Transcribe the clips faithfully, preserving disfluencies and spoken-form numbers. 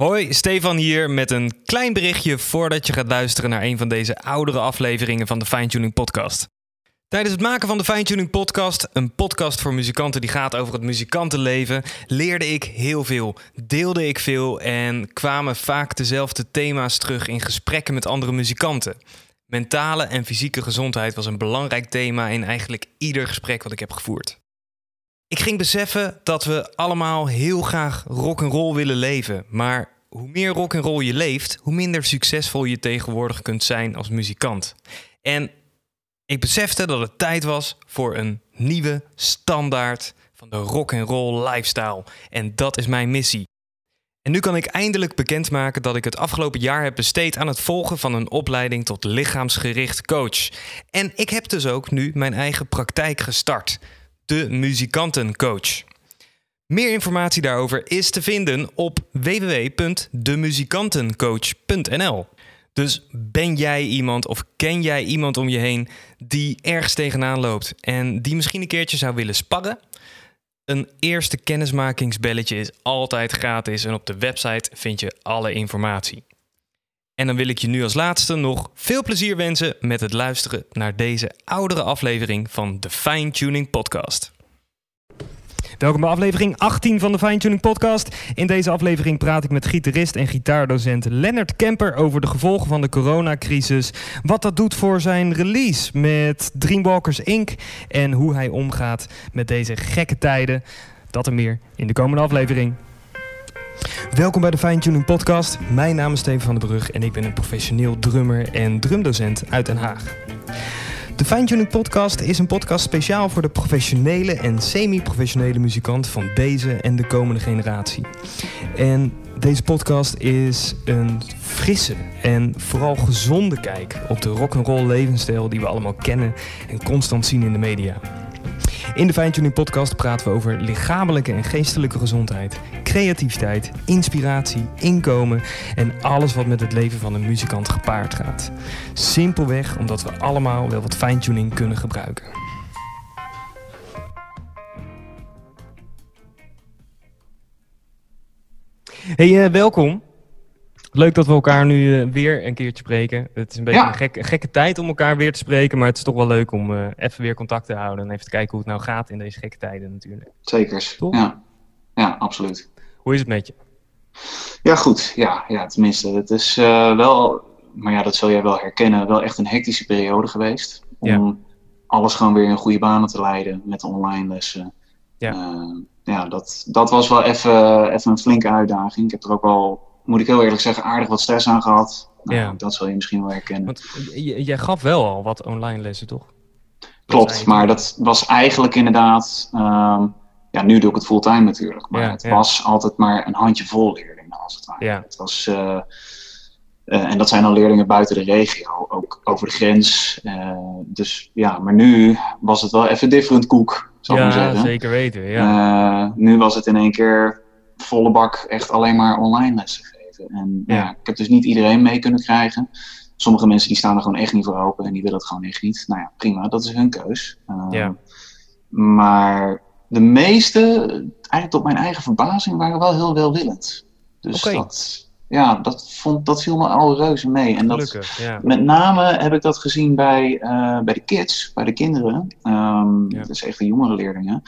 Hoi, Stefan hier met een klein berichtje voordat je gaat luisteren naar een van deze oudere afleveringen van de Fine Tuning Podcast. Tijdens het maken van de Fine Tuning Podcast, een podcast voor muzikanten die gaat over het muzikantenleven, leerde ik heel veel, deelde ik veel en kwamen vaak dezelfde thema's terug in gesprekken met andere muzikanten. Mentale en fysieke gezondheid was een belangrijk thema in eigenlijk ieder gesprek wat ik heb gevoerd. Ik ging beseffen dat we allemaal heel graag rock'n'roll willen leven. Maar hoe meer rock'n'roll je leeft, hoe minder succesvol je tegenwoordig kunt zijn als muzikant. En ik besefte dat het tijd was voor een nieuwe standaard van de rock'n'roll lifestyle. En dat is mijn missie. En nu kan ik eindelijk bekendmaken dat ik het afgelopen jaar heb besteed aan het volgen van een opleiding tot lichaamsgericht coach. En ik heb dus ook nu mijn eigen praktijk gestart. De Muzikantencoach. Meer informatie daarover is te vinden op w w w punt de muzikantencoach punt n l. Dus ben jij iemand of ken jij iemand om je heen die ergens tegenaan loopt en die misschien een keertje zou willen sparren? Een eerste kennismakingsbelletje is altijd gratis en op de website vind je alle informatie. En dan wil ik je nu als laatste nog veel plezier wensen met het luisteren naar deze oudere aflevering van de Fine Tuning Podcast. Welkom bij aflevering achttien van de Fine Tuning Podcast. In deze aflevering praat ik met gitarist en gitaardocent Leonard Kemper over de gevolgen van de coronacrisis. Wat dat doet voor zijn release met Dreamwalkers incorporated. En hoe hij omgaat met deze gekke tijden. Dat en meer in de komende aflevering. Welkom bij de Fine Tuning Podcast. Mijn naam is Steven van der Brug en ik ben een professioneel drummer en drumdocent uit Den Haag. De Fine Tuning Podcast is een podcast speciaal voor de professionele en semi-professionele muzikant van deze en de komende generatie. En deze podcast is een frisse en vooral gezonde kijk op de rock'n'roll levensstijl die we allemaal kennen en constant zien in de media. In de Fine Tuning Podcast praten we over lichamelijke en geestelijke gezondheid, creativiteit, inspiratie, inkomen en alles wat met het leven van een muzikant gepaard gaat. Simpelweg omdat we allemaal wel wat fine-tuning kunnen gebruiken. Hey, uh, welkom. Leuk dat we elkaar nu uh, weer een keertje spreken. Het is een beetje ja. een, gek, een gekke tijd om elkaar weer te spreken, maar het is toch wel leuk om uh, even weer contact te houden en even te kijken hoe het nou gaat in deze gekke tijden natuurlijk. Zekers, toch? Ja. Ja, absoluut. Hoe is het met je? Ja, goed. Ja, ja tenminste, het is uh, wel, maar ja, dat zul jij wel herkennen, wel echt een hectische periode geweest. Om ja. alles gewoon weer in goede banen te leiden met de online lessen. Ja, uh, ja dat, dat was wel even, even een flinke uitdaging. Ik heb er ook wel, moet ik heel eerlijk zeggen, aardig wat stress aan gehad. Nou, ja. Dat zul je misschien wel herkennen. Want jij gaf wel al wat online lessen, toch? Klopt, dat maar dat was eigenlijk inderdaad... Um, Ja, nu doe ik het fulltime natuurlijk, maar ja, het ja. was altijd maar een handjevol leerlingen als het ware. Ja. Het was, uh, uh, en dat zijn al leerlingen buiten de regio, ook over de grens. Uh, dus ja, maar nu was het wel even different koek, zal ik maar zeggen. Ja, zeker weten. Ja. Uh, nu was het in één keer volle bak echt alleen maar online lessen geven. En ja. ja, ik heb dus niet iedereen mee kunnen krijgen. Sommige mensen die staan er gewoon echt niet voor open en die willen het gewoon echt niet. Nou ja, prima, dat is hun keus. Uh, ja. Maar... De meeste, eigenlijk tot mijn eigen verbazing, waren wel heel welwillend. Dus okay. dat, ja, dat, vond, dat viel me al reuze mee. En dat, Gelukkig, ja. met name heb ik dat gezien bij, uh, bij de kids, bij de kinderen. Um, ja. Dus echt de jongere leerlingen.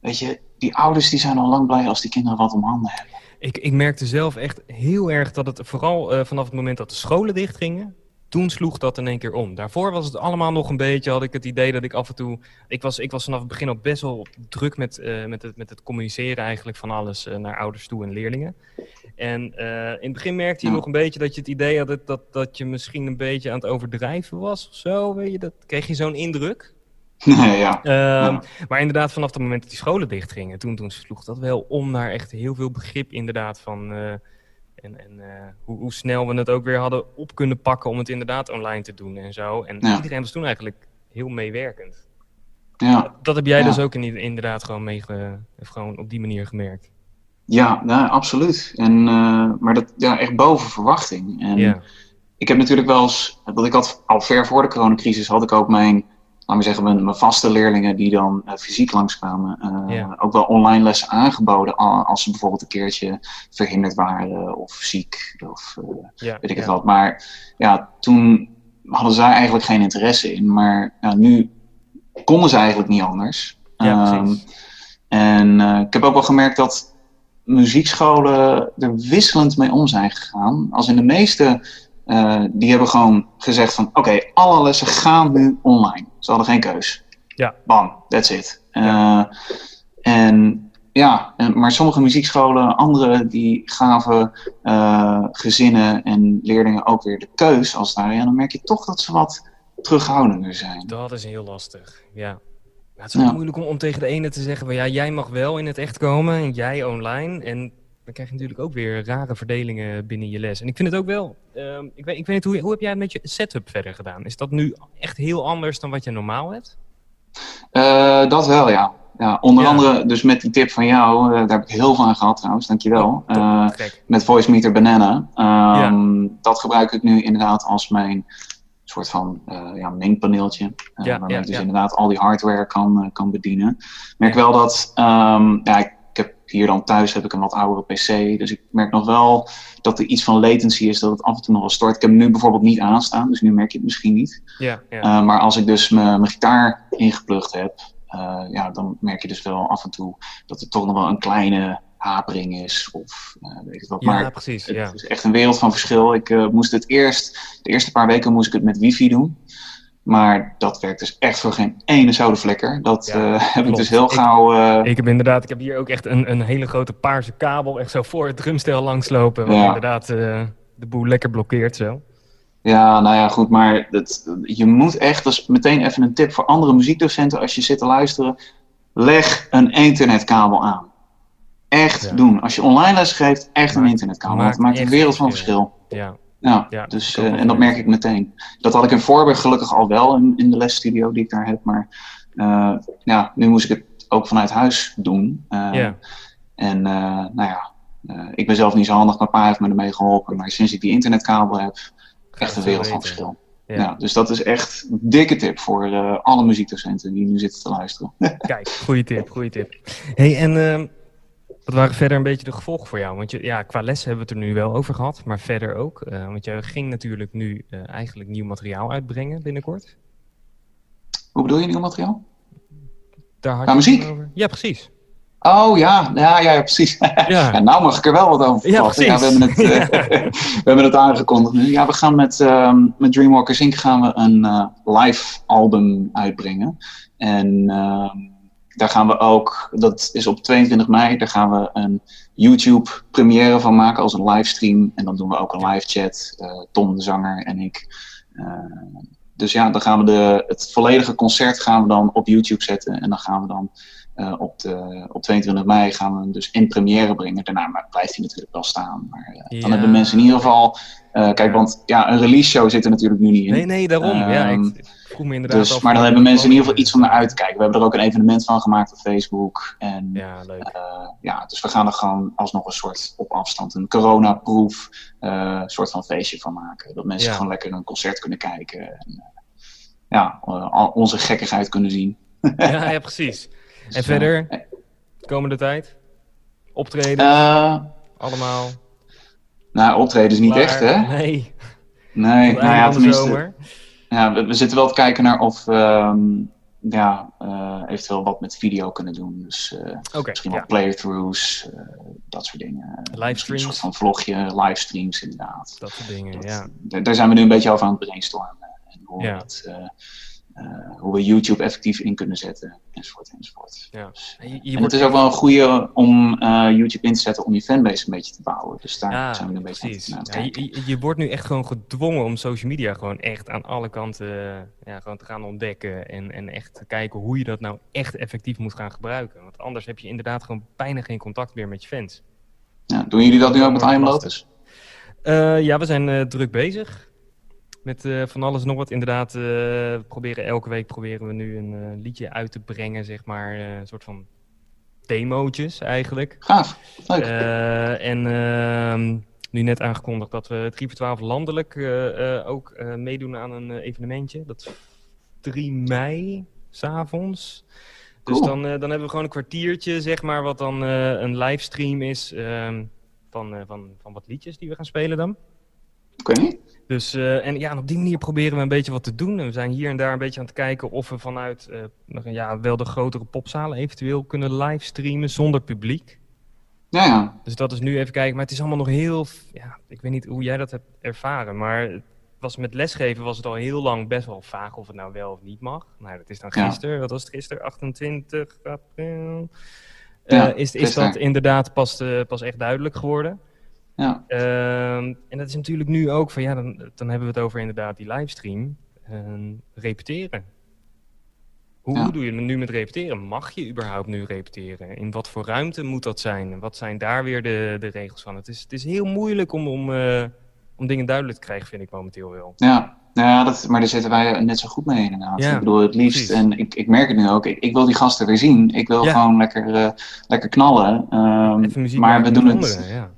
Weet je, die ouders die zijn al lang blij als die kinderen wat om handen hebben. Ik, ik merkte zelf echt heel erg dat het vooral uh, vanaf het moment dat de scholen dichtgingen. Toen sloeg dat in één keer om. Daarvoor was het allemaal nog een beetje, had ik het idee dat ik af en toe... Ik was, ik was vanaf het begin al best wel druk met, uh, met, het, met het communiceren eigenlijk van alles uh, naar ouders toe en leerlingen. En uh, in het begin merkte je ja. nog een beetje dat je het idee had dat, dat, dat je misschien een beetje aan het overdrijven was of zo. Weet je, dat kreeg je zo'n indruk. Nee, ja. Um, ja. Maar inderdaad, vanaf het moment dat die scholen dichtgingen, toen, toen sloeg dat wel om naar echt heel veel begrip inderdaad van... Uh, En, en uh, hoe, hoe snel we het ook weer hadden op kunnen pakken om het inderdaad online te doen en zo. En ja. iedereen was toen eigenlijk heel meewerkend. Ja. Dat, dat heb jij ja. dus ook in, inderdaad gewoon, mee, uh, gewoon op die manier gemerkt. Ja, nou, absoluut. En, uh, maar dat ja, echt boven verwachting. En ja. ik heb natuurlijk wel eens, wat ik had al ver voor de coronacrisis, had ik ook mijn laten we zeggen, mijn, mijn vaste leerlingen die dan uh, fysiek langskwamen, uh, yeah. ook wel online lessen aangeboden als ze bijvoorbeeld een keertje verhinderd waren of ziek of uh, yeah, weet ik het yeah. wat. Maar ja, toen hadden ze daar eigenlijk geen interesse in, maar ja, nu konden ze eigenlijk niet anders. Ja, um, en uh, ik heb ook wel gemerkt dat muziekscholen er wisselend mee om zijn gegaan. Als in de meeste, uh, die hebben gewoon gezegd van, oké, okay, alle lessen gaan nu online. Ze hadden geen keus. Ja. Bam, that's it. Uh, ja. En ja, maar sommige muziekscholen, andere, die gaven uh, gezinnen en leerlingen ook weer de keus als daar. Ja, dan merk je toch dat ze wat terughoudender zijn. Dat is heel lastig, ja. Ja, het is ook ja. moeilijk om, om tegen de ene te zeggen van ja, jij mag wel in het echt komen en jij online. En dan krijg je natuurlijk ook weer rare verdelingen binnen je les. En ik vind het ook wel, um, ik, weet, ik weet niet, hoe, hoe heb jij het met je setup verder gedaan? Is dat nu echt heel anders dan wat je normaal hebt? Uh, dat wel, ja. ja onder ja. andere dus met die tip van jou, daar heb ik heel veel aan gehad trouwens, dankjewel. Oh, uh, met VoiceMeeter Banana. Um, ja. Dat gebruik ik nu inderdaad als mijn... een soort van uh, ja, mengpaneeltje, uh, ja, waarmee ja, ik dus ja. inderdaad al die hardware kan, uh, kan bedienen. Ik merk wel dat, um, ja, ik heb hier dan thuis heb ik een wat oudere P C, dus ik merk nog wel dat er iets van latency is, dat het af en toe nog wel stort. Ik heb hem nu bijvoorbeeld niet aanstaan, dus nu merk je het misschien niet. Ja, ja. Uh, maar als ik dus mijn gitaar ingeplucht heb, uh, ja, dan merk je dus wel af en toe dat er toch nog wel een kleine... hapering is of uh, weet ik wat. Ja, maar precies, het ja. is echt een wereld van verschil. Ik uh, moest het eerst, de eerste paar weken moest ik het met wifi doen. Maar dat werkt dus echt voor geen ene zouden vlekker. Dat ja, uh, heb klopt. ik dus heel gauw... Uh... Ik heb inderdaad, ik heb hier ook echt een, een hele grote paarse kabel echt zo voor het drumstel langslopen. Wat ja. inderdaad uh, de boel lekker blokkeert zo. Ja, nou ja, goed, maar dat, je moet echt, dat is meteen even een tip voor andere muziekdocenten als je zit te luisteren. Leg een internetkabel aan. Echt ja. doen. Als je online les geeft, echt maakt, een internetkabel. Maakt het maakt een wereld van verschil. Ja. Ja, ja, dus, dat uh, en dat merk ik meteen. Dat had ik in Voorburg gelukkig al wel in, in de lesstudio die ik daar heb. Maar uh, ja, nu moest ik het ook vanuit huis doen. Uh, ja. En uh, nou ja, uh, ik ben zelf niet zo handig. Mijn pa heeft me ermee geholpen. Maar sinds ik die internetkabel heb, echt een wereld van verschil. Ja. Ja, dus dat is echt een dikke tip voor uh, alle muziekdocenten die nu zitten te luisteren. Kijk, goede tip, goede tip. Hey, en... Uh, wat waren verder een beetje de gevolgen voor jou? Want je, ja, qua les hebben we het er nu wel over gehad, maar verder ook. Uh, want jij ging natuurlijk nu uh, eigenlijk nieuw materiaal uitbrengen binnenkort. Hoe bedoel je nieuw materiaal? Daar had nou, je muziek? Over. Ja, precies. Oh ja, ja, ja, ja precies. Ja. Ja, nou mag ik er wel wat over vertellen. Ja, ja, we, hebben het, uh, we hebben het aangekondigd nu. Ja, we gaan met, uh, met Dreamwalkers Incorporated gaan we een uh, live album uitbrengen. En... Uh, Daar gaan we ook, dat is op tweeëntwintig mei, daar gaan we een YouTube-première van maken als een livestream. En dan doen we ook een live chat, uh, Tom de zanger en ik. Uh, dus ja, dan gaan we de, het volledige concert gaan we dan op YouTube zetten. En dan gaan we dan uh, op, de, op tweeëntwintig mei gaan we hem dus in première brengen. Daarna blijft hij natuurlijk wel staan. Maar uh, ja. dan hebben mensen in ieder geval... Uh, kijk, want ja, een release show zit er natuurlijk nu niet in. Nee, nee, daarom. Um, ja, ik vroeg me inderdaad dus, af. Maar dan hebben mensen in ieder geval iets om naar uit te kijken. We hebben er ook een evenement van gemaakt op Facebook. En, ja, leuk. Uh, ja, dus we gaan er gewoon alsnog een soort op afstand, een coronaproof uh, soort van feestje van maken. Dat mensen ja. gewoon lekker een concert kunnen kijken. En, uh, ja, uh, onze gekkigheid kunnen zien. Ja, ja, precies. Dus, en verder, uh, komende tijd? Optreden? Uh, Allemaal? Nou, optreden is niet Klaar, echt, hè? Nee. Nee, nou ja, tenminste. Ja, we, we zitten wel te kijken naar of we um, ja, uh, eventueel wat met video kunnen doen. Dus uh, okay, misschien wat ja. playthroughs, uh, dat soort dingen. Livestreams. Een soort van vlogje, livestreams inderdaad. Dat soort dingen, dat, ja. D- daar zijn we nu een beetje over aan het brainstormen. En hoe, ja. dat, uh, uh, hoe we YouTube effectief in kunnen zetten, enzovoort, enzovoort. Ja. Dus, uh, je, je en het is ook wel een goede om uh, YouTube in te zetten om je fanbase een beetje te bouwen. Dus daar ja, zijn we een precies. beetje aan het kijken. Ja, je, je wordt nu echt gewoon gedwongen om social media gewoon echt aan alle kanten ja, gewoon te gaan ontdekken. En, en echt te kijken hoe je dat nou echt effectief moet gaan gebruiken. Want anders heb je inderdaad gewoon bijna geen contact meer met je fans. Ja, doen jullie dat nu ook met I Am Lotus? Uh, ja, we zijn uh, druk bezig. Met uh, van alles en nog wat. Inderdaad, uh, we proberen, elke week proberen we nu een uh, liedje uit te brengen, zeg maar. Uh, een soort van demootjes eigenlijk. Gaaf, leuk. Uh, en uh, nu net aangekondigd dat we drie voor twaalf landelijk uh, uh, ook uh, meedoen aan een uh, evenementje. Dat drie mei, 's avonds. Dus cool. dan, uh, dan hebben we gewoon een kwartiertje, zeg maar, wat dan uh, een livestream is uh, van, uh, van, van wat liedjes die we gaan spelen dan. Oké. Okay. Dus, uh, en ja, en op die manier proberen we een beetje wat te doen. En we zijn hier en daar een beetje aan het kijken of we vanuit uh, ja, wel de grotere popzalen eventueel kunnen livestreamen zonder publiek. Ja, ja. Dus dat is nu even kijken. Maar het is allemaal nog heel... Ja, ik weet niet hoe jij dat hebt ervaren, maar het was, met lesgeven was het al heel lang best wel vaag of het nou wel of niet mag. Nou, dat is dan gisteren. Ja. Wat was het gisteren? achtentwintig april. Ja, uh, is, is dat inderdaad pas, uh, pas echt duidelijk geworden? Ja. Uh, en dat is natuurlijk nu ook van ja, dan, dan hebben we het over inderdaad die livestream. Uh, repeteren. Hoe, ja. hoe doe je het nu met repeteren? Mag je überhaupt nu repeteren? In wat voor ruimte moet dat zijn? Wat zijn daar weer de, de regels van? Het is, het is heel moeilijk om, om, uh, om dingen duidelijk te krijgen, vind ik momenteel wel. Ja, ja dat, maar daar zitten wij net zo goed mee inderdaad. Ja, ik bedoel, het liefst, precies. en ik, ik merk het nu ook, ik, ik wil die gasten weer zien. Ik wil ja. gewoon lekker, uh, lekker knallen. Um, Even muziek maar we doen het. Anderen, ja.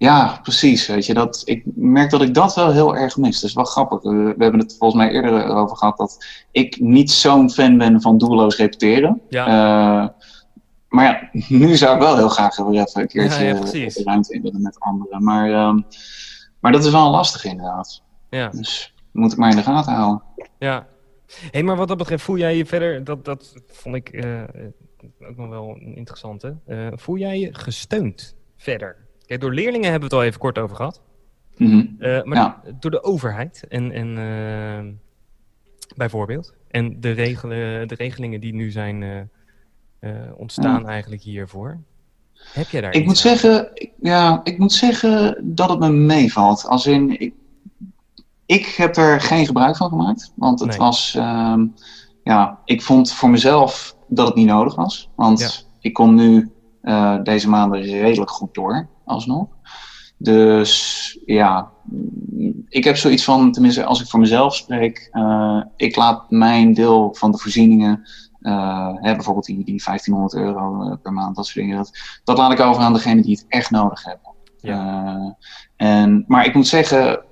Ja, precies. Weet je, dat, ik merk dat ik dat wel heel erg mis. Dat is wel grappig. We, we hebben het volgens mij eerder over gehad dat ik niet zo'n fan ben van doelloos repeteren. Ja. Uh, maar ja, nu zou ik wel heel graag weer even een keertje ja, ja, de ruimte in willen met anderen. Maar, um, maar dat is wel lastig inderdaad. Ja. Dus moet ik maar in de gaten houden. Ja. Hé, hey, maar wat dat betreft, voel jij je verder... Dat, dat vond ik uh, ook nog wel een interessante. Uh, voel jij je gesteund verder? Kijk, door leerlingen hebben we het al even kort over gehad. Mm-hmm. uh, maar ja. door de overheid en, en uh, bijvoorbeeld. En de, regelen, de regelingen die nu zijn uh, uh, ontstaan ja. eigenlijk hiervoor. Heb jij daar ik moet zeggen, ja, ik moet zeggen dat het me meevalt. Als in, ik, ik heb er geen gebruik van gemaakt. Want het nee. was, um, ja, ik vond voor mezelf dat het niet nodig was. Want ja. ik kon nu uh, deze maanden redelijk goed door. Alsnog. Dus ja, ik heb zoiets van, tenminste als ik voor mezelf spreek, uh, ik laat mijn deel van de voorzieningen, uh, hè, bijvoorbeeld die, die vijftienhonderd euro per maand, dat soort dingen, dat, dat laat ik over aan degene die het echt nodig hebben. Ja. Uh, en, maar ik moet zeggen,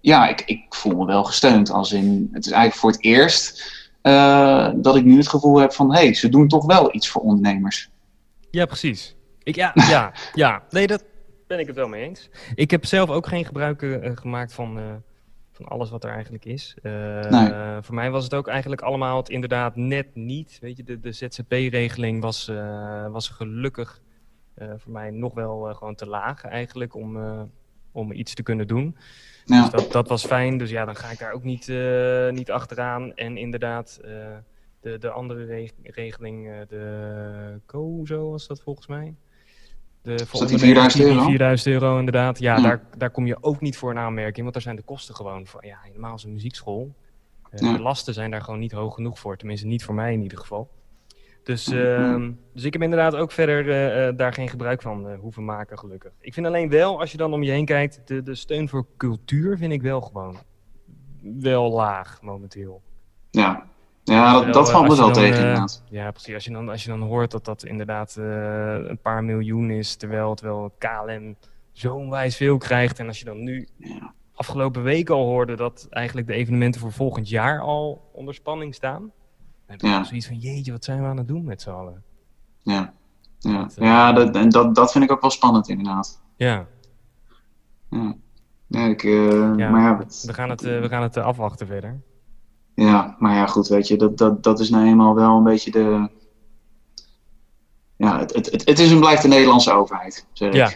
ja, ik, ik voel me wel gesteund. Als in, het is eigenlijk voor het eerst uh, dat ik nu het gevoel heb van, hé, hey, ze doen toch wel iets voor ondernemers. Ja, precies. Ik, ja, ja, ja. Nee, dat ben ik het wel mee eens. Ik heb zelf ook geen gebruik uh, gemaakt van, uh, van alles wat er eigenlijk is. Uh, nee. uh, voor mij was het ook eigenlijk allemaal het inderdaad net niet. Weet je, de, de Z Z P-regeling was, uh, was gelukkig uh, voor mij nog wel uh, gewoon te laag eigenlijk om, uh, om iets te kunnen doen. Ja. Dus dat, dat was fijn. Dus ja, dan ga ik daar ook niet, uh, niet achteraan. En inderdaad... Uh, De, de andere reg- regeling, de COZO was dat volgens mij. De, voor is dat die vierduizend euro? vierduizend euro inderdaad. Ja, ja. Daar, daar kom je ook niet voor in aanmerking, want daar zijn de kosten gewoon voor. Ja, helemaal als een muziekschool. Uh, ja. De lasten zijn daar gewoon niet hoog genoeg voor. Tenminste, niet voor mij in ieder geval. Dus, uh, ja. dus ik heb inderdaad ook verder uh, daar geen gebruik van uh, hoeven maken, gelukkig. Ik vind alleen wel, als je dan om je heen kijkt, de, de steun voor cultuur vind ik wel gewoon wel laag momenteel. Ja. Ja, dat, dat valt me wel tegen inderdaad. Ja, precies. Als je dan, als je dan hoort dat dat inderdaad uh, een paar miljoen is, terwijl, terwijl K L M zo onwijs veel krijgt. En als je dan nu ja. afgelopen week al hoorde dat eigenlijk de evenementen voor volgend jaar al onder spanning staan. Dan heb je ja. zoiets van, jeetje, wat zijn we aan het doen met z'n allen? Ja, ja. Dat, uh, ja dat, dat, dat vind ik ook wel spannend inderdaad. Ja. Ja, ja, ik, uh, ja, maar ja het, we gaan het, uh, we gaan het uh, afwachten verder. Ja, maar ja, goed, weet je, dat, dat, dat is nou eenmaal wel een beetje de... Ja, het, het, het is en blijft de Nederlandse overheid, zeg ik. Ja,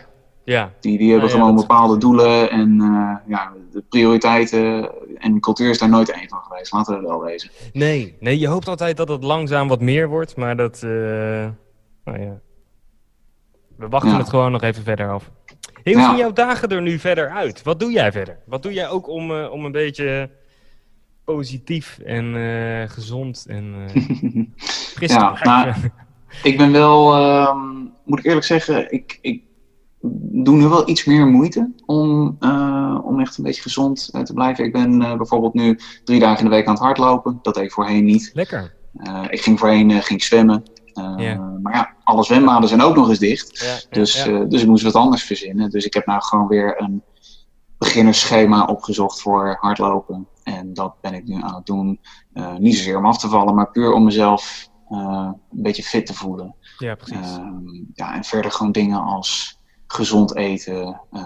ja. Die, die hebben ah, ja, gewoon bepaalde is... doelen en uh, ja, de prioriteiten en cultuur is daar nooit één van geweest, laten we wel wezen. Nee, nee, je hoopt altijd dat het langzaam wat meer wordt, maar dat... Uh, nou ja. We wachten ja. het gewoon nog even verder af. Hey, hoe ja. zien jouw dagen er nu verder uit? Wat doe jij verder? Wat doe jij ook om, uh, om een beetje... positief en uh, gezond en uh, fris. Ja, nou, ik ben wel, uh, moet ik eerlijk zeggen, ik, ik doe nu wel iets meer moeite om, uh, om echt een beetje gezond uh, te blijven. Ik ben uh, bijvoorbeeld nu drie dagen in de week aan het hardlopen. Dat deed ik voorheen niet. Lekker. Uh, ik ging voorheen uh, ging zwemmen. Uh, yeah. Maar ja, alle zwembaden zijn ook nog eens dicht. Ja, ja, dus, ja. Uh, dus ik moest wat anders verzinnen. Dus ik heb nou gewoon weer een beginnersschema opgezocht voor hardlopen. En dat ben ik nu aan het doen. Uh, niet zozeer om af te vallen, maar puur om mezelf uh, een beetje fit te voelen. Ja, precies. Uh, ja, en verder gewoon dingen als gezond eten. Uh,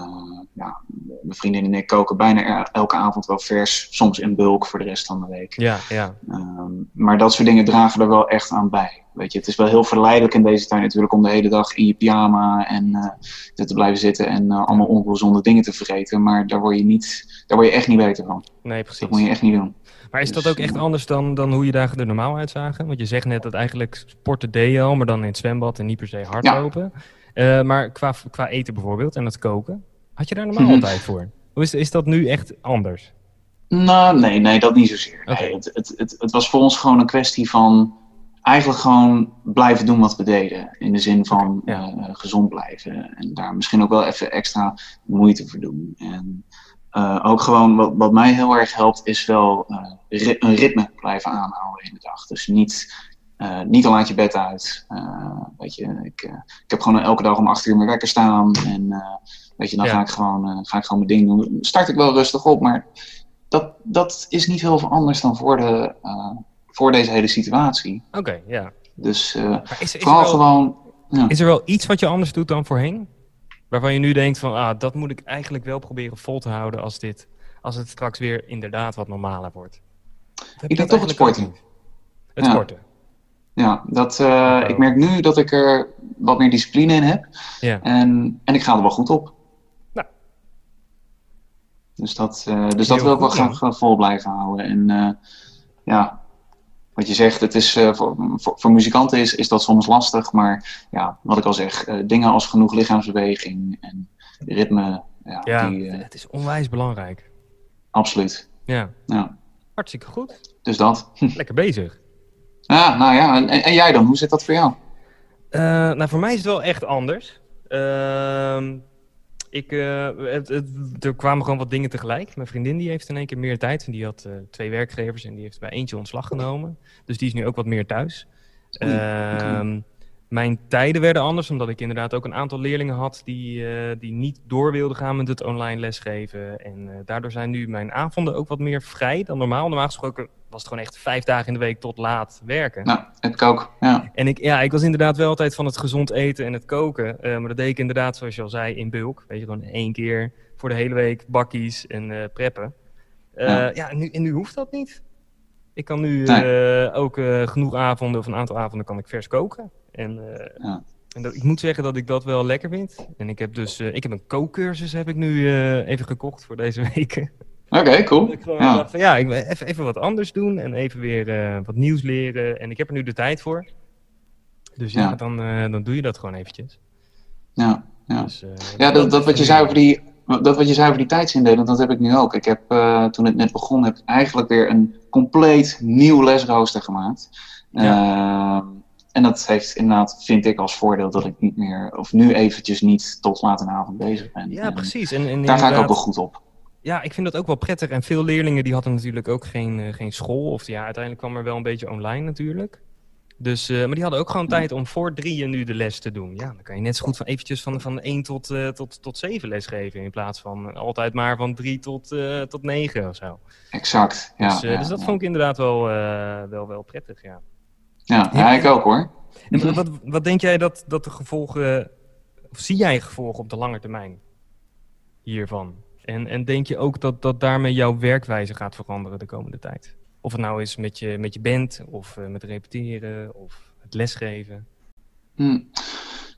ja, mijn vriendin en ik koken bijna elke avond wel vers. Soms in bulk voor de rest van de week. Ja, ja. Um, maar dat soort dingen dragen er wel echt aan bij. Weet je, het is wel heel verleidelijk in deze tijd natuurlijk om de hele dag in je pyjama en uh, te blijven zitten en uh, allemaal ongezonde dingen te vreten. Maar daar word je niet, daar word je echt niet beter van. Nee, precies. Dat moet je echt niet doen. Maar is dat ook echt anders dan, dan hoe je dagen er normaal uitzagen? Want je zegt net dat eigenlijk sporten deed je al, maar dan in het zwembad en niet per se hardlopen. Ja. Uh, maar qua, qua eten bijvoorbeeld en het koken, had je daar normaal mm-hmm. altijd voor? Of is, is dat nu echt anders? Nou, nee, nee, dat niet zozeer. Okay. Nee, het, het, het, het was voor ons gewoon een kwestie van eigenlijk gewoon blijven doen wat we deden. In de zin van okay, ja. uh, gezond blijven. En daar misschien ook wel even extra moeite voor doen. En Uh, ook gewoon, wat, wat mij heel erg helpt, is wel uh, ri- een ritme blijven aanhouden in de dag. Dus niet, uh, niet al uit je bed uit. Uh, weet je, ik, uh, ik heb gewoon elke dag om acht uur mijn wekker staan. En uh, weet je, dan ja. ga, ik gewoon, uh, ga ik gewoon mijn ding doen. Start ik wel rustig op, maar dat, dat is niet heel veel anders dan voor, de, uh, voor deze hele situatie. Oké, okay, ja. Yeah. Dus uh, is, is vooral er wel, gewoon... Ja. Is er wel iets wat je anders doet dan voorheen? Waarvan je nu denkt van, ah, dat moet ik eigenlijk wel proberen vol te houden als dit, als het straks weer inderdaad wat normaler wordt. Ik denk toch het sporten. Het ja. sporten. Ja, dat, uh, oh. ik merk nu dat ik er wat meer discipline in heb. Ja. En, en ik ga er wel goed op. Nou. Dus dat, uh, dus dat wil ik wel graag ja. vol blijven houden. En uh, ja... Wat je zegt, het is, uh, voor, voor, voor muzikanten is, is dat soms lastig, maar ja, wat ik al zeg, uh, dingen als genoeg lichaamsbeweging en ritme. Ja, ja die, uh, het is onwijs belangrijk. Absoluut. Ja. ja, hartstikke goed. Dus dat. Lekker bezig. Ja, nou ja, en, en jij dan, hoe zit dat voor jou? Uh, nou, voor mij is het wel echt anders. Uh, ik, uh, het, het, er kwamen gewoon wat dingen tegelijk. Mijn vriendin die heeft in één keer meer tijd. Die had uh, twee werkgevers en die heeft bij eentje ontslag genomen. Dus die is nu ook wat meer thuis. Uh, okay. Mijn tijden werden anders, omdat ik inderdaad ook een aantal leerlingen had die, uh, die niet door wilden gaan met het online lesgeven. En uh, daardoor zijn nu mijn avonden ook wat meer vrij dan normaal. Normaal gesproken was het gewoon echt vijf dagen in de week tot laat werken. Nou, heb ik ook, ja. En ik, ja, ik was inderdaad wel altijd van het gezond eten en het koken. Uh, maar dat deed ik inderdaad, zoals je al zei, in bulk. Weet je, gewoon één keer voor de hele week bakkies en uh, preppen. Uh, ja, ja en, nu, en nu hoeft dat niet. Ik kan nu uh, nee. ook uh, genoeg avonden of een aantal avonden kan ik vers koken. En, uh, ja. en dat, ik moet zeggen dat ik dat wel lekker vind. En ik heb dus uh, ik heb een kookcursus heb ik nu uh, even gekocht voor deze weken. Oké, okay, cool. Ik ja. dacht van, ja, ik wil even, even wat anders doen en even weer uh, wat nieuws leren. En ik heb er nu de tijd voor. Dus ja, ja dan, uh, dan doe je dat gewoon eventjes. Ja, ja. Dus, uh, ja dat, dat wat je zei over die, dat wat je zei over die tijdsindeling, dat heb ik nu ook. Ik heb, uh, toen het net begon, heb ik eigenlijk weer een compleet nieuw lesrooster gemaakt. Ja. Uh, En dat heeft inderdaad, vind ik, als voordeel dat ik niet meer, of nu eventjes niet tot laat in de avond bezig ben. Ja, en precies. En, en daar ga ik ook wel goed op. Ja, ik vind dat ook wel prettig. En veel leerlingen die hadden natuurlijk ook geen, geen school. Of ja, uiteindelijk kwam er wel een beetje online natuurlijk. Dus, uh, maar die hadden ook gewoon ja. tijd om voor drieën nu de les te doen. Ja, dan kan je net zo goed van eventjes van, van één tot, uh, tot, tot zeven les geven. In plaats van altijd maar van drie tot, uh, tot negen of zo. Exact, ja. Dus, uh, ja, dus dat ja. vond ik inderdaad wel, uh, wel, wel prettig, ja. Ja, ja, ik ook hoor. En wat, wat denk jij dat, dat de gevolgen, of zie jij gevolgen op de lange termijn hiervan? En, en denk je ook dat, dat daarmee jouw werkwijze gaat veranderen de komende tijd? Of het nou is met je, met je band, of uh, met repeteren, of het lesgeven? Hmm.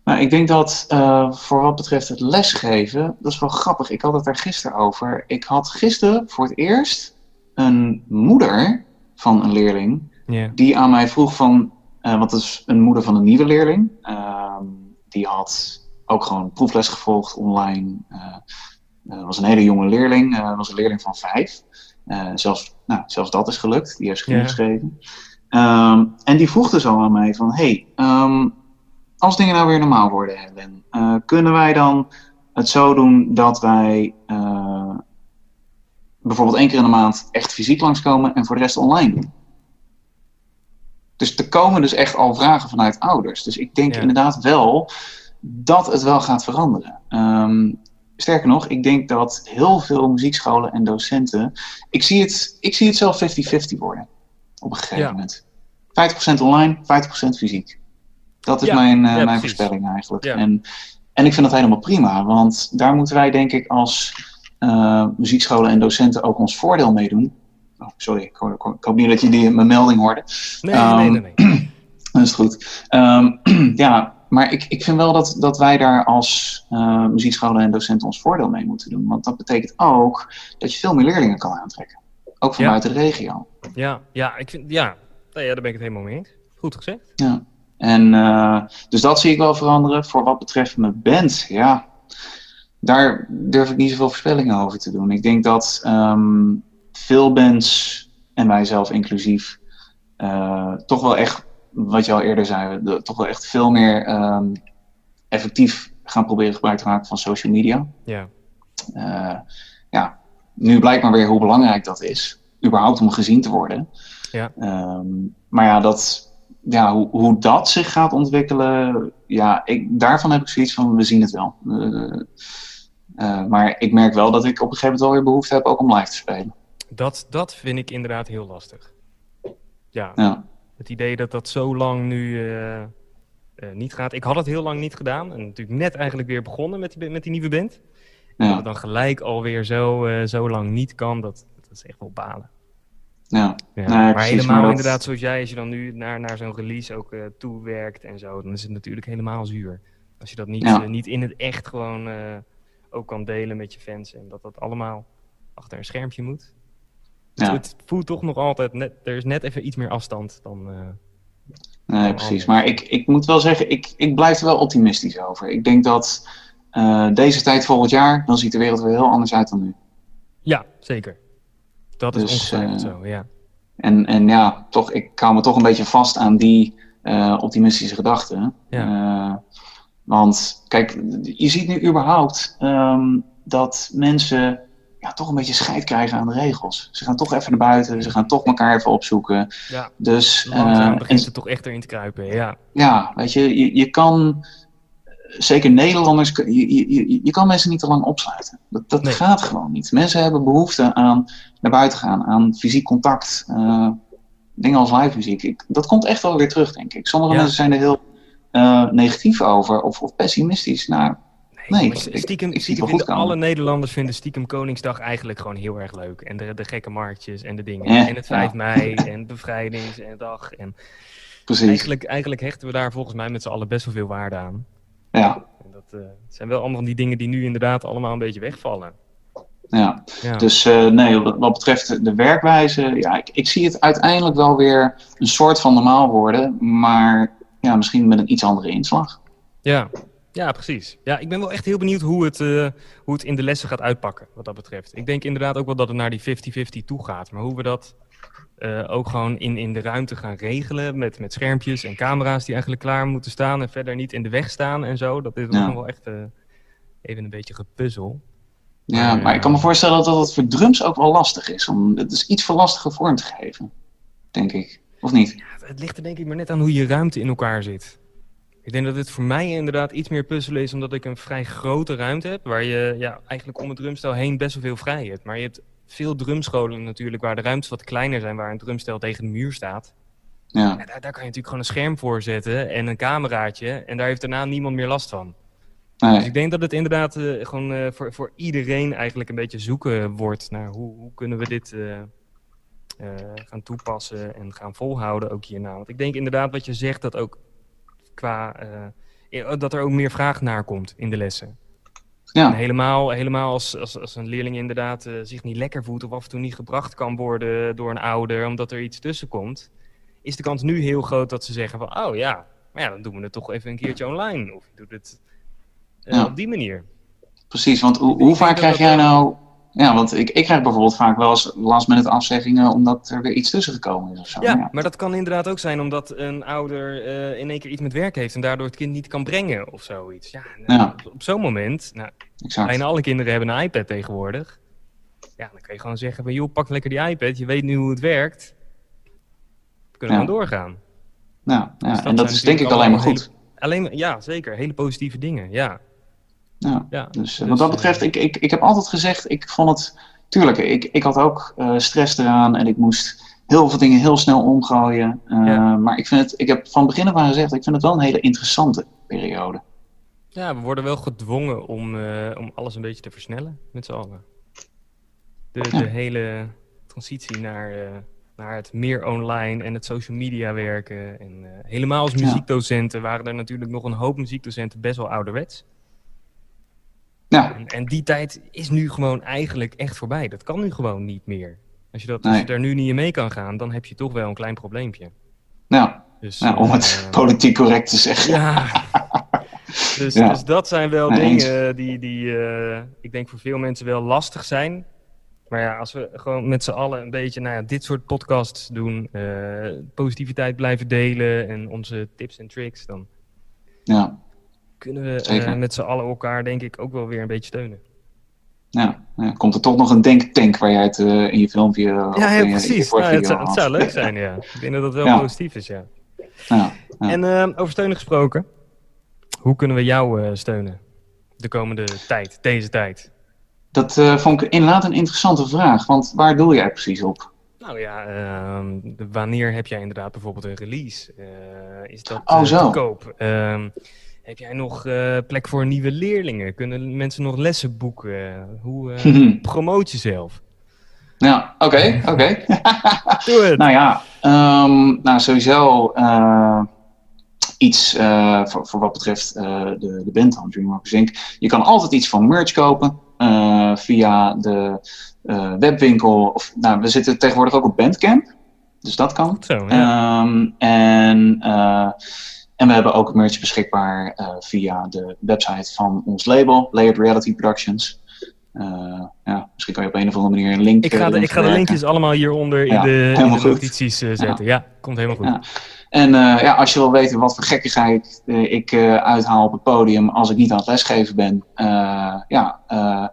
Nou, ik denk dat uh, voor wat betreft het lesgeven, dat is wel grappig. Ik had het daar gisteren over. Ik had gisteren voor het eerst een moeder van een leerling. Yeah. Die aan mij vroeg van, uh, want dat is een moeder van een nieuwe leerling. Uh, die had ook gewoon proefles gevolgd online. Uh, uh, was een hele jonge leerling, uh, was een leerling van vijf. Uh, zelfs, nou, zelfs dat is gelukt, die heeft school yeah. geschreven. Um, en die vroeg dus al aan mij van, hey, um, als dingen nou weer normaal worden, Helen, uh, kunnen wij dan het zo doen dat wij uh, bijvoorbeeld één keer in de maand echt fysiek langskomen en voor de rest online doen? Dus er komen dus echt al vragen vanuit ouders. Dus ik denk ja. inderdaad wel dat het wel gaat veranderen. Um, Sterker nog, ik denk dat heel veel muziekscholen en docenten... Ik zie het, ik zie het zelf vijftig vijftig worden. Op een gegeven ja. moment. vijftig procent online, vijftig procent fysiek. Dat is ja. mijn, uh, ja, mijn voorspelling eigenlijk. Ja. En, en ik vind dat helemaal prima. Want daar moeten wij denk ik als uh, muziekscholen en docenten ook ons voordeel mee doen. Oh, sorry, ik, hoor, ik hoop niet dat jullie mijn melding hoorden. Nee, um, nee, nee, nee. Dat is goed. Um, ja... Maar ik, ik vind wel dat, dat wij daar als uh, muziekscholen en docenten ons voordeel mee moeten doen. Want dat betekent ook dat je veel meer leerlingen kan aantrekken. Ook van ja. buiten de regio. Ja, ja, ik vind, ja. Nee, ja, daar ben ik het helemaal mee eens. Goed gezegd. Ja. En, uh, dus dat zie ik wel veranderen. Voor wat betreft mijn band, ja. Daar durf ik niet zoveel voorspellingen over te doen. Ik denk dat um, veel bands, en wij zelf inclusief, uh, toch wel echt... wat je al eerder zei, de, toch wel echt veel meer um, effectief gaan proberen gebruik te maken van social media. Ja. Uh, ja, nu blijkt maar weer hoe belangrijk dat is, überhaupt om gezien te worden. Ja. Um, maar ja, dat, ja hoe, hoe dat zich gaat ontwikkelen, ja, ik, daarvan heb ik zoiets van, we zien het wel. Uh, uh, maar ik merk wel dat ik op een gegeven moment wel weer behoefte heb ook om live te spelen. Dat, dat vind ik inderdaad heel lastig. Ja. ja. Het idee dat dat zo lang nu uh, uh, niet gaat. Ik had het heel lang niet gedaan. En natuurlijk net eigenlijk weer begonnen met die, met die nieuwe band. Ja. Dat het dan gelijk alweer zo, uh, zo lang niet kan. Dat, dat is echt wel balen. Ja. Ja. Ja, maar precies, helemaal maar dat... inderdaad zoals jij. Als je dan nu naar, naar zo'n release ook uh, toewerkt en zo. Dan is het natuurlijk helemaal zuur. Als je dat niet, ja. uh, niet in het echt gewoon uh, ook kan delen met je fans. En dat dat allemaal achter een schermpje moet. Ja. Het voelt toch nog altijd, net, er is net even iets meer afstand dan... Uh, nee, dan precies. Anders. Maar ik, ik moet wel zeggen, ik, ik blijf er wel optimistisch over. Ik denk dat uh, deze tijd volgend jaar, dan ziet de wereld weer heel anders uit dan nu. Ja, zeker. Dat is dus, ongetwijfeld uh, zo, ja. En, en ja, toch, ik hou me toch een beetje vast aan die uh, optimistische gedachten. Ja. Uh, want, kijk, je ziet nu überhaupt um, dat mensen... Ja, toch een beetje scheid krijgen aan de regels. Ze gaan toch even naar buiten, ze gaan toch elkaar even opzoeken. Ja, dus langzaam uh, begint en, het toch echt erin te kruipen, ja. Ja, weet je, je, je kan, zeker Nederlanders, je, je, je kan mensen niet te lang opsluiten. Dat, dat nee. gaat gewoon niet. Mensen hebben behoefte aan naar buiten gaan, aan fysiek contact, uh, dingen als live muziek. Ik, dat komt echt wel weer terug, denk ik. Sommige ja. mensen zijn er heel uh, negatief over of, of pessimistisch naar. Nee, maar stiekem, ik, ik stiekem vinden alle Nederlanders vinden stiekem Koningsdag eigenlijk gewoon heel erg leuk. En de, de gekke marktjes en de dingen. Ja, en het vijf mei en de bevrijdings- en dag. En precies. Eigenlijk, eigenlijk hechten we daar volgens mij met z'n allen best wel veel waarde aan. Ja. En dat uh, zijn wel allemaal die dingen die nu inderdaad allemaal een beetje wegvallen. Ja, ja. dus uh, nee, wat, wat betreft de werkwijze, ja, ik, ik zie het uiteindelijk wel weer een soort van normaal worden. Maar ja, misschien met een iets andere inslag. Ja. Ja, precies. Ja, ik ben wel echt heel benieuwd hoe het, uh, hoe het in de lessen gaat uitpakken, wat dat betreft. Ik denk inderdaad ook wel dat het naar die vijftig vijftig toe gaat. Maar hoe we dat uh, ook gewoon in, in de ruimte gaan regelen met, met schermpjes en camera's die eigenlijk klaar moeten staan en verder niet in de weg staan en zo. Dat is ja. ook wel echt uh, even een beetje gepuzzel. Ja, uh, maar ik kan me voorstellen dat dat voor drums ook wel lastig is. Om, het is iets voor lastiger vorm te geven, denk ik. Of niet? Ja, het ligt er denk ik maar net aan hoe je ruimte in elkaar zit. Ik denk dat het voor mij inderdaad iets meer puzzelen is, omdat ik een vrij grote ruimte heb, waar je ja, eigenlijk om het drumstel heen best wel veel vrij hebt. Maar je hebt veel drumscholen natuurlijk, waar de ruimtes wat kleiner zijn, waar een drumstel tegen de muur staat. Ja. Ja, daar, daar kan je natuurlijk gewoon een scherm voor zetten en een cameraatje, en daar heeft daarna niemand meer last van. Nee. Dus ik denk dat het inderdaad uh, gewoon uh, voor, voor iedereen eigenlijk een beetje zoeken wordt naar hoe, hoe kunnen we dit uh, uh, gaan toepassen en gaan volhouden ook hierna. Want ik denk inderdaad wat je zegt, dat ook qua uh, dat er ook meer vraag naar komt in de lessen. Ja. En helemaal, helemaal als, als, als een leerling inderdaad uh, zich niet lekker voelt of af en toe niet gebracht kan worden door een ouder, omdat er iets tussen komt, is de kans nu heel groot dat ze zeggen van, oh ja, maar ja, dan doen we het toch even een keertje online. Of je doet het uh, ja. op die manier. Precies, want ho- hoe vaak krijg jij nou... Ja, want ik, ik krijg bijvoorbeeld vaak wel eens last minute afzeggingen omdat er weer iets tussen gekomen is of zo. Ja, ja, maar dat kan inderdaad ook zijn omdat een ouder uh, in één keer iets met werk heeft en daardoor het kind niet kan brengen of zoiets. Ja, nou, ja. Op, op zo'n moment, nou, bijna alle kinderen hebben een iPad tegenwoordig. Ja, dan kun je gewoon zeggen, joh, pak lekker die iPad, je weet nu hoe het werkt. We kunnen ja. gewoon doorgaan. Nou, ja, dus dat en dat is denk ik alleen maar goed. Hele, alleen, ja, zeker. Hele positieve dingen, ja. Ja. Ja, dus, dus wat dat betreft, ik, ik, ik heb altijd gezegd, ik vond het... Tuurlijk, ik, ik had ook uh, stress eraan en ik moest heel veel dingen heel snel omgooien. Uh, ja. Maar ik vind het, ik heb van het begin af aan gezegd, ik vind het wel een hele interessante periode. Ja, we worden wel gedwongen om, uh, om alles een beetje te versnellen met z'n allen. De, ja. de hele transitie naar, uh, naar het meer online en het social media werken. En, uh, helemaal als muziekdocenten ja. waren er natuurlijk nog een hoop muziekdocenten best wel ouderwets. Ja. En, en die tijd is nu gewoon eigenlijk echt voorbij. Dat kan nu gewoon niet meer. Als je, dat, nee. als je daar nu niet in mee kan gaan, dan heb je toch wel een klein probleempje. Nou, dus, nou om het uh, politiek correct te zeggen. Ja. Dus, ja. dus dat zijn wel nee, dingen eens. die, die uh, ik denk voor veel mensen wel lastig zijn. Maar ja, als we gewoon met z'n allen een beetje nou ja, dit soort podcasts doen, uh, positiviteit blijven delen en onze tips en tricks, dan ja. kunnen we uh, met z'n allen elkaar denk ik ook wel weer een beetje steunen. Nou, ja, komt er toch nog een denktank waar jij het uh, in je filmpje... Uh, ja, ja, precies. Je, je nou, het, zou, het zou leuk zijn, ja. Ik denk dat dat wel ja. positief is, ja. ja, ja. En uh, over steunen gesproken. Hoe kunnen we jou uh, steunen de komende tijd, deze tijd? Dat uh, vond ik inderdaad een interessante vraag, want waar doel jij precies op? Nou ja, uh, wanneer heb jij inderdaad bijvoorbeeld een release? Uh, is dat oh, uh, zo. te koop? Uh, Heb jij nog uh, plek voor nieuwe leerlingen? Kunnen mensen nog lessen boeken? Hoe uh, mm-hmm. promoot jezelf? Nou, oké, okay, oké. Okay. Doe het. Nou ja, um, nou sowieso uh, iets uh, voor, voor wat betreft uh, de, de band van Dreamwalkers Incorporated. Je kan altijd iets van merch kopen uh, via de uh, webwinkel. Of, nou, we zitten tegenwoordig ook op Bandcamp, dus dat kan. Zo, ja. um, en... Uh, En we hebben ook merch beschikbaar uh, via de website van ons label, Layered Reality Productions. Uh, ja, misschien kan je op een of andere manier een link... Ik ga de, ik ga de linkjes allemaal hieronder ja, in de, in de notities uh, zetten. Ja. ja, komt helemaal goed. Ja. En uh, ja, als je wil weten wat voor gekkigheid uh, ik uh, uithaal op het podium als ik niet aan het lesgeven ben... Uh, ja, uh,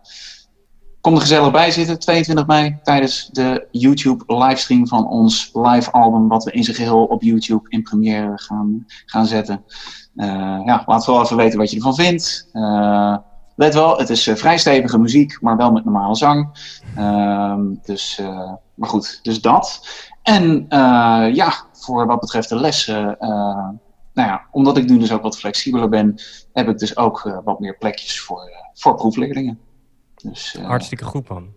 kom er gezellig bij zitten, tweeëntwintig mei, tijdens de YouTube-livestream van ons live-album, wat we in zijn geheel op YouTube in première gaan, gaan zetten. Uh, ja, laat wel even weten wat je ervan vindt. Uh, let wel, het is uh, vrij stevige muziek, maar wel met normale zang. Uh, dus, uh, maar goed, dus dat. En uh, ja, voor wat betreft de lessen... Uh, nou ja, omdat ik nu dus ook wat flexibeler ben, heb ik dus ook uh, wat meer plekjes voor, uh, voor proefleerlingen. Dus, uh, Hartstikke goed, man.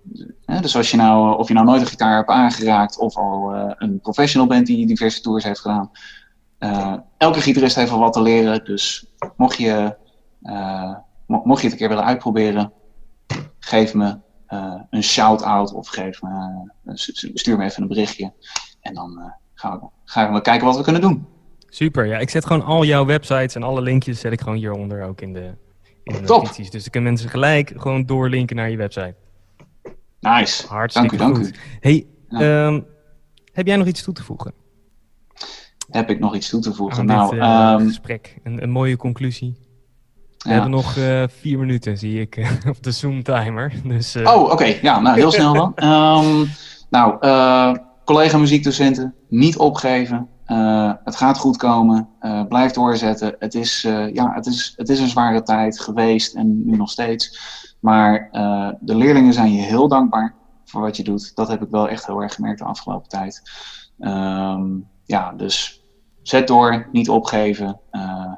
Uh, dus als je nou, of je nou nooit een gitaar hebt aangeraakt of al uh, een professional bent die diverse tours heeft gedaan. Uh, elke gitarist heeft wel wat te leren. Dus mocht je, uh, mo- mocht je het een keer willen uitproberen, geef me uh, een shout-out of geef me, uh, stuur me even een berichtje. En dan uh, gaan, we, gaan we kijken wat we kunnen doen. Super, ja. Ik zet gewoon al jouw websites en alle linkjes zet ik gewoon hieronder ook in de... Top. Dus dan kunnen mensen gelijk gewoon doorlinken naar je website. Nice. Hartstikke dank u, goed. Dank u. Hey, ja. um, heb jij nog iets toe te voegen? Heb ik nog iets toe te voegen? Aan nou, dit, uh, um... gesprek. Een, een mooie conclusie. We ja. hebben nog uh, vier minuten, zie ik, op de Zoom-timer. Dus, uh... Oh, oké. Okay. Ja, nou, heel snel dan. Um, nou, uh, collega-muziekdocenten, niet opgeven. Uh, het gaat goed komen, uh, blijf doorzetten. Het is, uh, ja, het, is, het is een zware tijd geweest en nu nog steeds. Maar uh, de leerlingen zijn je heel dankbaar voor wat je doet. Dat heb ik wel echt heel erg gemerkt de afgelopen tijd. Um, ja, dus zet door, niet opgeven. Uh,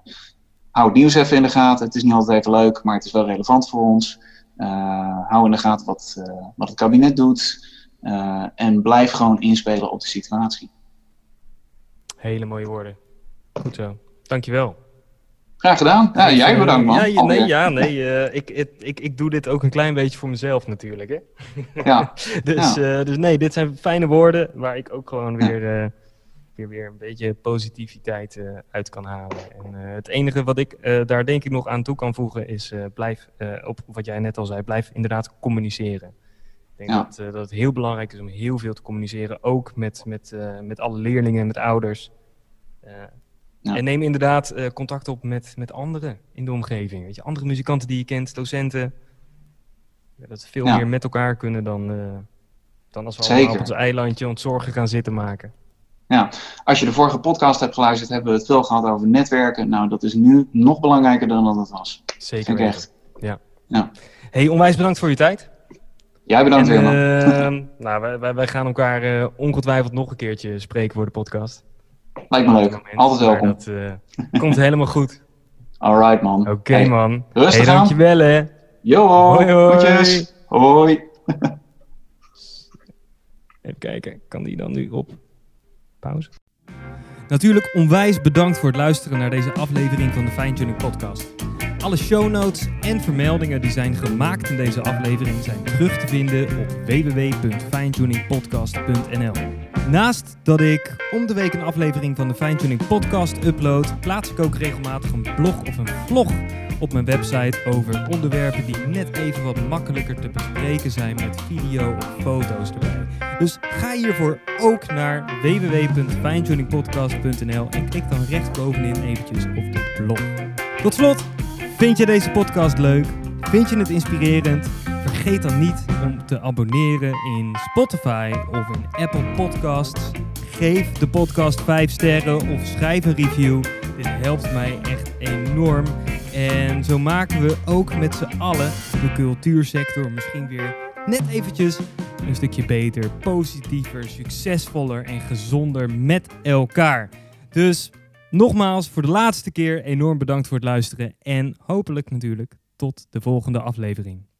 hou het nieuws even in de gaten. Het is niet altijd even leuk, maar het is wel relevant voor ons. Uh, hou in de gaten wat, uh, wat het kabinet doet. Uh, en blijf gewoon inspelen op de situatie. Hele mooie woorden. Goed zo. Dankjewel. Graag gedaan. Ja, jij bedankt, man. Ja, je, nee, ja, nee uh, ik, ik, ik, ik doe dit ook een klein beetje voor mezelf natuurlijk. Hè? Ja. dus, ja. Uh, dus nee, dit zijn fijne woorden waar ik ook gewoon weer, ja. uh, weer, weer een beetje positiviteit uh, uit kan halen. En, uh, het enige wat ik uh, daar denk ik nog aan toe kan voegen is uh, blijf, uh, op wat jij net al zei, blijf inderdaad communiceren. Ik denk ja. dat, uh, dat het heel belangrijk is om heel veel te communiceren, ook met, met, uh, met alle leerlingen en met ouders. Uh, ja. En neem inderdaad uh, contact op met, met anderen in de omgeving. Weet je, andere muzikanten die je kent, docenten. Ja, dat ze veel ja. meer met elkaar kunnen dan, uh, dan als we allemaal op ons eilandje ons zorgen gaan zitten maken. Ja, als je de vorige podcast hebt geluisterd, hebben we het veel gehad over netwerken. Nou, dat is nu nog belangrijker dan dat het was. Zeker. Vind ik echt. Ja. Ja. Hey, onwijs bedankt voor je tijd. Jij bedankt en, weer, man. Uh, nou, wij, wij, wij gaan elkaar uh, ongetwijfeld nog een keertje spreken voor de podcast. Lijkt me leuk. Moment, altijd welkom. Dat uh, komt helemaal goed. Alright, man. Oké, okay, hey, man. Rustig hey, aan. Dankjewel, hè. Yo, hoi, hoi. Hoi. Even kijken, kan die dan nu op pauze? Natuurlijk onwijs bedankt voor het luisteren naar deze aflevering van de Fine Tuning Podcast. Alle show notes en vermeldingen die zijn gemaakt in deze aflevering zijn terug te vinden op w w w punt fine tuning podcast punt n l. Naast dat ik om de week een aflevering van de Fine Tuning Podcast upload, plaats ik ook regelmatig een blog of een vlog op mijn website over onderwerpen die net even wat makkelijker te bespreken zijn met video of foto's erbij. Dus ga hiervoor ook naar w w w punt fine tuning podcast punt n l en klik dan rechtsbovenin eventjes op de blog. Tot slot, vind je deze podcast leuk? Vind je het inspirerend? Vergeet dan niet om te abonneren in Spotify of in Apple Podcasts. Geef de podcast vijf sterren of schrijf een review. Dit helpt mij echt enorm. En zo maken we ook met z'n allen de cultuursector misschien weer net eventjes een stukje beter, positiever, succesvoller en gezonder met elkaar. Dus nogmaals, voor de laatste keer enorm bedankt voor het luisteren en hopelijk natuurlijk tot de volgende aflevering.